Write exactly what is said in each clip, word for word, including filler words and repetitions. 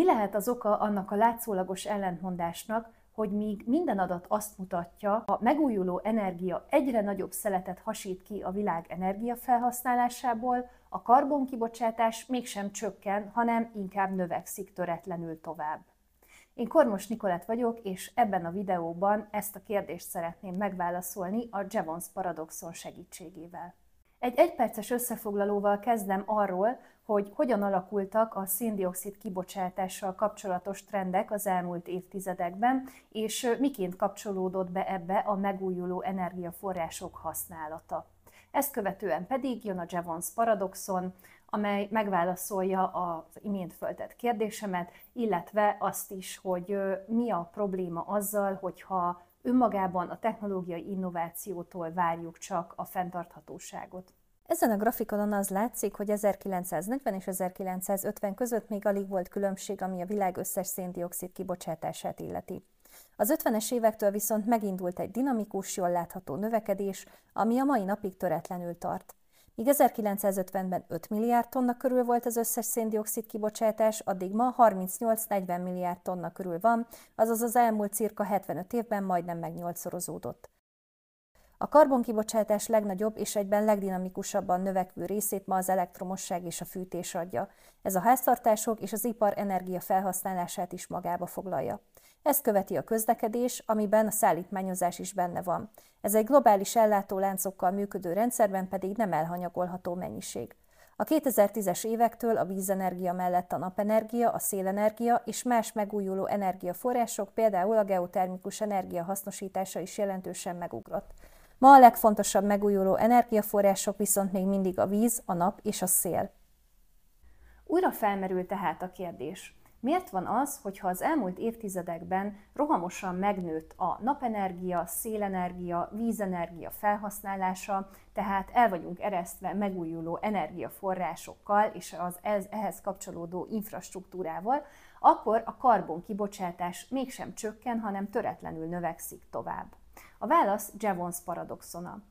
Mi lehet az oka annak a látszólagos ellentmondásnak, hogy míg minden adat azt mutatja, a megújuló energia egyre nagyobb szeletet hasít ki a világ energiafelhasználásából, a karbonkibocsátás mégsem csökken, hanem inkább növekszik töretlenül tovább. Én Kormos Nikolett vagyok, és ebben a videóban ezt a kérdést szeretném megválaszolni a Jevons paradoxon segítségével. Egy egyperces összefoglalóval kezdem arról, hogy hogyan alakultak a szén-dioxid kibocsátással kapcsolatos trendek az elmúlt évtizedekben, és miként kapcsolódott be ebbe a megújuló energiaforrások használata. Ezt követően pedig jön a Jevons paradoxon, amely megválaszolja az imént föltett kérdésemet, illetve azt is, hogy mi a probléma azzal, hogyha önmagában a technológiai innovációtól várjuk csak a fenntarthatóságot. Ezen a grafikonon az látszik, hogy ezerkilencszáznegyven és ezerkilencszázötven között még alig volt különbség, ami a világ összes szén-dioxid kibocsátását illeti. Az ötvenes évektől viszont megindult egy dinamikus, jól látható növekedés, ami a mai napig töretlenül tart. Míg ezerkilencszázötvenben öt milliárd tonna körül volt az összes szén-dioxid kibocsátás, addig ma harmincnyolc-negyven milliárd tonna körül van, azaz az elmúlt cirka hetvenöt évben majdnem megnyolcszorozódott. A karbonkibocsátás legnagyobb és egyben legdinamikusabban növekvő részét ma az elektromosság és a fűtés adja. Ez a háztartások és az ipar energia felhasználását is magába foglalja. Ezt követi a közlekedés, amiben a szállítmányozás is benne van. Ez egy globális ellátóláncokkal működő rendszerben pedig nem elhanyagolható mennyiség. A kétezer-tízes évektől a vízenergia mellett a napenergia, a szélenergia és más megújuló energiaforrások, például a geotermikus energia hasznosítása is jelentősen megugrott. Ma a legfontosabb megújuló energiaforrások viszont még mindig a víz, a nap és a szél. Újra felmerül tehát a kérdés. Miért van az, hogyha az elmúlt évtizedekben rohamosan megnőtt a napenergia, szélenergia, vízenergia felhasználása, tehát el vagyunk eresztve megújuló energiaforrásokkal és az ehhez kapcsolódó infrastruktúrával, akkor a karbonkibocsátás mégsem csökken, hanem töretlenül növekszik tovább? A válasz Jevons paradoxona.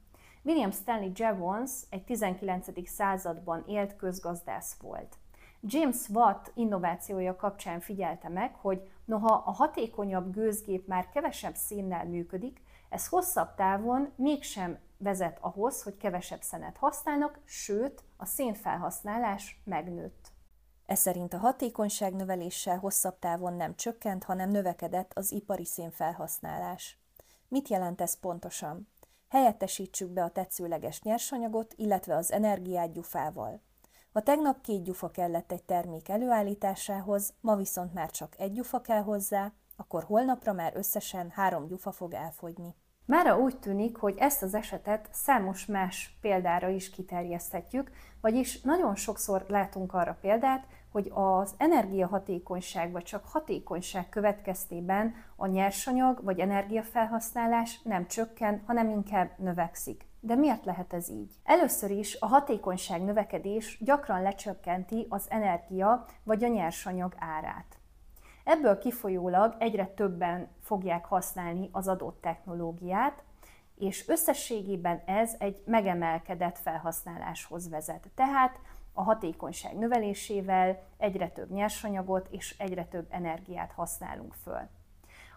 William Stanley Jevons egy tizenkilencedik században élt közgazdász volt. James Watt innovációja kapcsán figyelte meg, hogy noha a hatékonyabb gőzgép már kevesebb szénnel működik, ez hosszabb távon mégsem vezet ahhoz, hogy kevesebb szenet használnak, sőt, a szénfelhasználás megnőtt. Ez szerint a hatékonyság növeléssel hosszabb távon nem csökkent, hanem növekedett az ipari szénfelhasználás. Mit jelent ez pontosan? Helyettesítsük be a tetszőleges nyersanyagot, illetve az energiát gyufával. Ha tegnap két gyufa kellett egy termék előállításához, ma viszont már csak egy gyufa kell hozzá, akkor holnapra már összesen három gyufa fog elfogyni. Mára úgy tűnik, hogy ezt az esetet számos más példára is kiterjeszthetjük, vagyis nagyon sokszor látunk arra példát, hogy az energiahatékonyság vagy csak hatékonyság következtében a nyersanyag vagy energiafelhasználás nem csökken, hanem inkább növekszik. De miért lehet ez így? Először is a hatékonyság növekedés gyakran lecsökkenti az energia vagy a nyersanyag árát. Ebből kifolyólag egyre többen fogják használni az adott technológiát, és összességében ez egy megemelkedett felhasználáshoz vezet. Tehát a hatékonyság növelésével egyre több nyersanyagot és egyre több energiát használunk föl.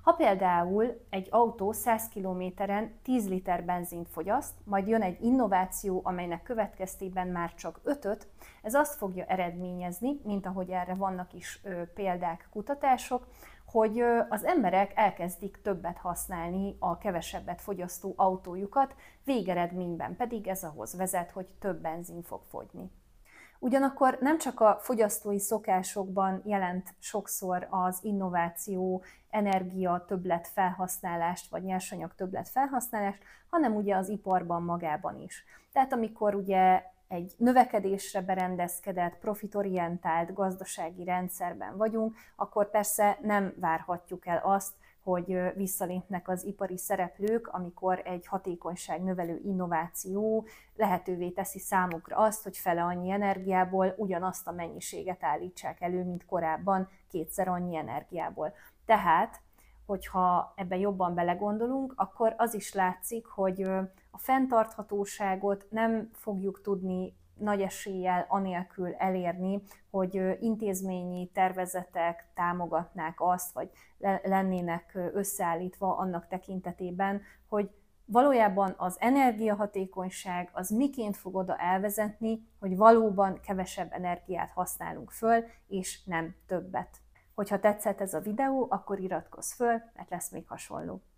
Ha például egy autó száz kilométeren tíz liter benzint fogyaszt, majd jön egy innováció, amelynek következtében már csak ötöt, ez azt fogja eredményezni, mint ahogy erre vannak is példák, kutatások, hogy az emberek elkezdik többet használni a kevesebbet fogyasztó autójukat, végeredményben pedig ez ahhoz vezet, hogy több benzin fog fogyni. Ugyanakkor nem csak a fogyasztói szokásokban jelent sokszor az innováció, energia többlet felhasználást, vagy nyersanyag többlet felhasználást, hanem ugye az iparban magában is. Tehát amikor ugye egy növekedésre berendezkedett, profitorientált gazdasági rendszerben vagyunk, akkor persze nem várhatjuk el azt, hogy visszalépnek az ipari szereplők, amikor egy hatékonyságnövelő innováció lehetővé teszi számukra azt, hogy fele annyi energiából ugyanazt a mennyiséget állítsák elő, mint korábban kétszer annyi energiából. Tehát, hogyha ebben jobban belegondolunk, akkor az is látszik, hogy a fenntarthatóságot nem fogjuk tudni nagy eséllyel anélkül elérni, hogy intézményi tervezetek támogatnák azt, vagy lennének összeállítva annak tekintetében, hogy valójában az energiahatékonyság az miként fog oda elvezetni, hogy valóban kevesebb energiát használunk föl, és nem többet. Hogyha tetszett ez a videó, akkor iratkozz föl, mert lesz még hasonló.